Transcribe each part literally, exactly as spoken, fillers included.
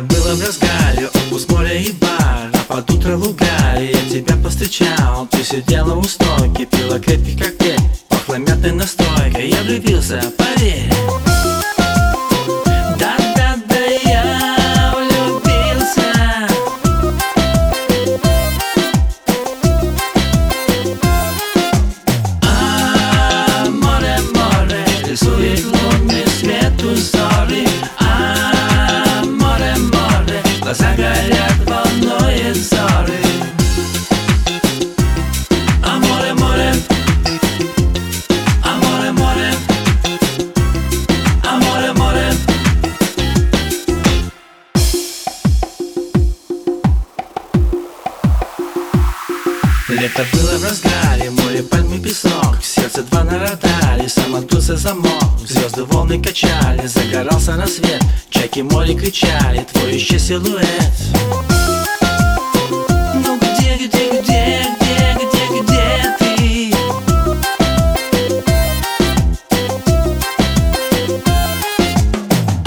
Это было в разгаре, отпуск, море и бар. А под утро луга, и я тебя повстречал. Ты сидела у стойки, пила крепкий коктейль, пахла мятной настойкой. Я влюбился, поверь. Да-да-да, я влюбился. А, море, море, рисует лунный свет узоры. Глаза горят, волнует взоры. А море, море, а море, море, а море, море. Лето было в разгаре, море, пальмы, песок. Сердце два народа, и сам открылся замок. Звезды волны качали, загорался рассвет. Чайки море кричали, твой еще силуэт. Ну где, где, где, где, где, где ты?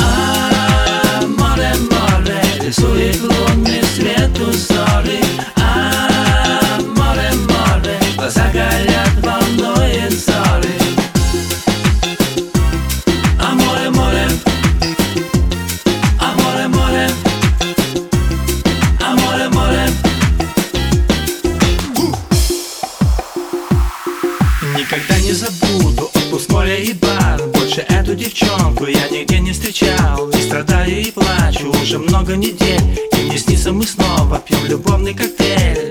А, море, море, рисует лунный свет узоры. А, море, море, глаза горят, волнует взоры. Никогда не забуду отпуск, море и бар. Больше эту девчонку я нигде не встречал. И страдаю, и плачу уже много недель. И мне снится мы снова пьем любовный коктейль.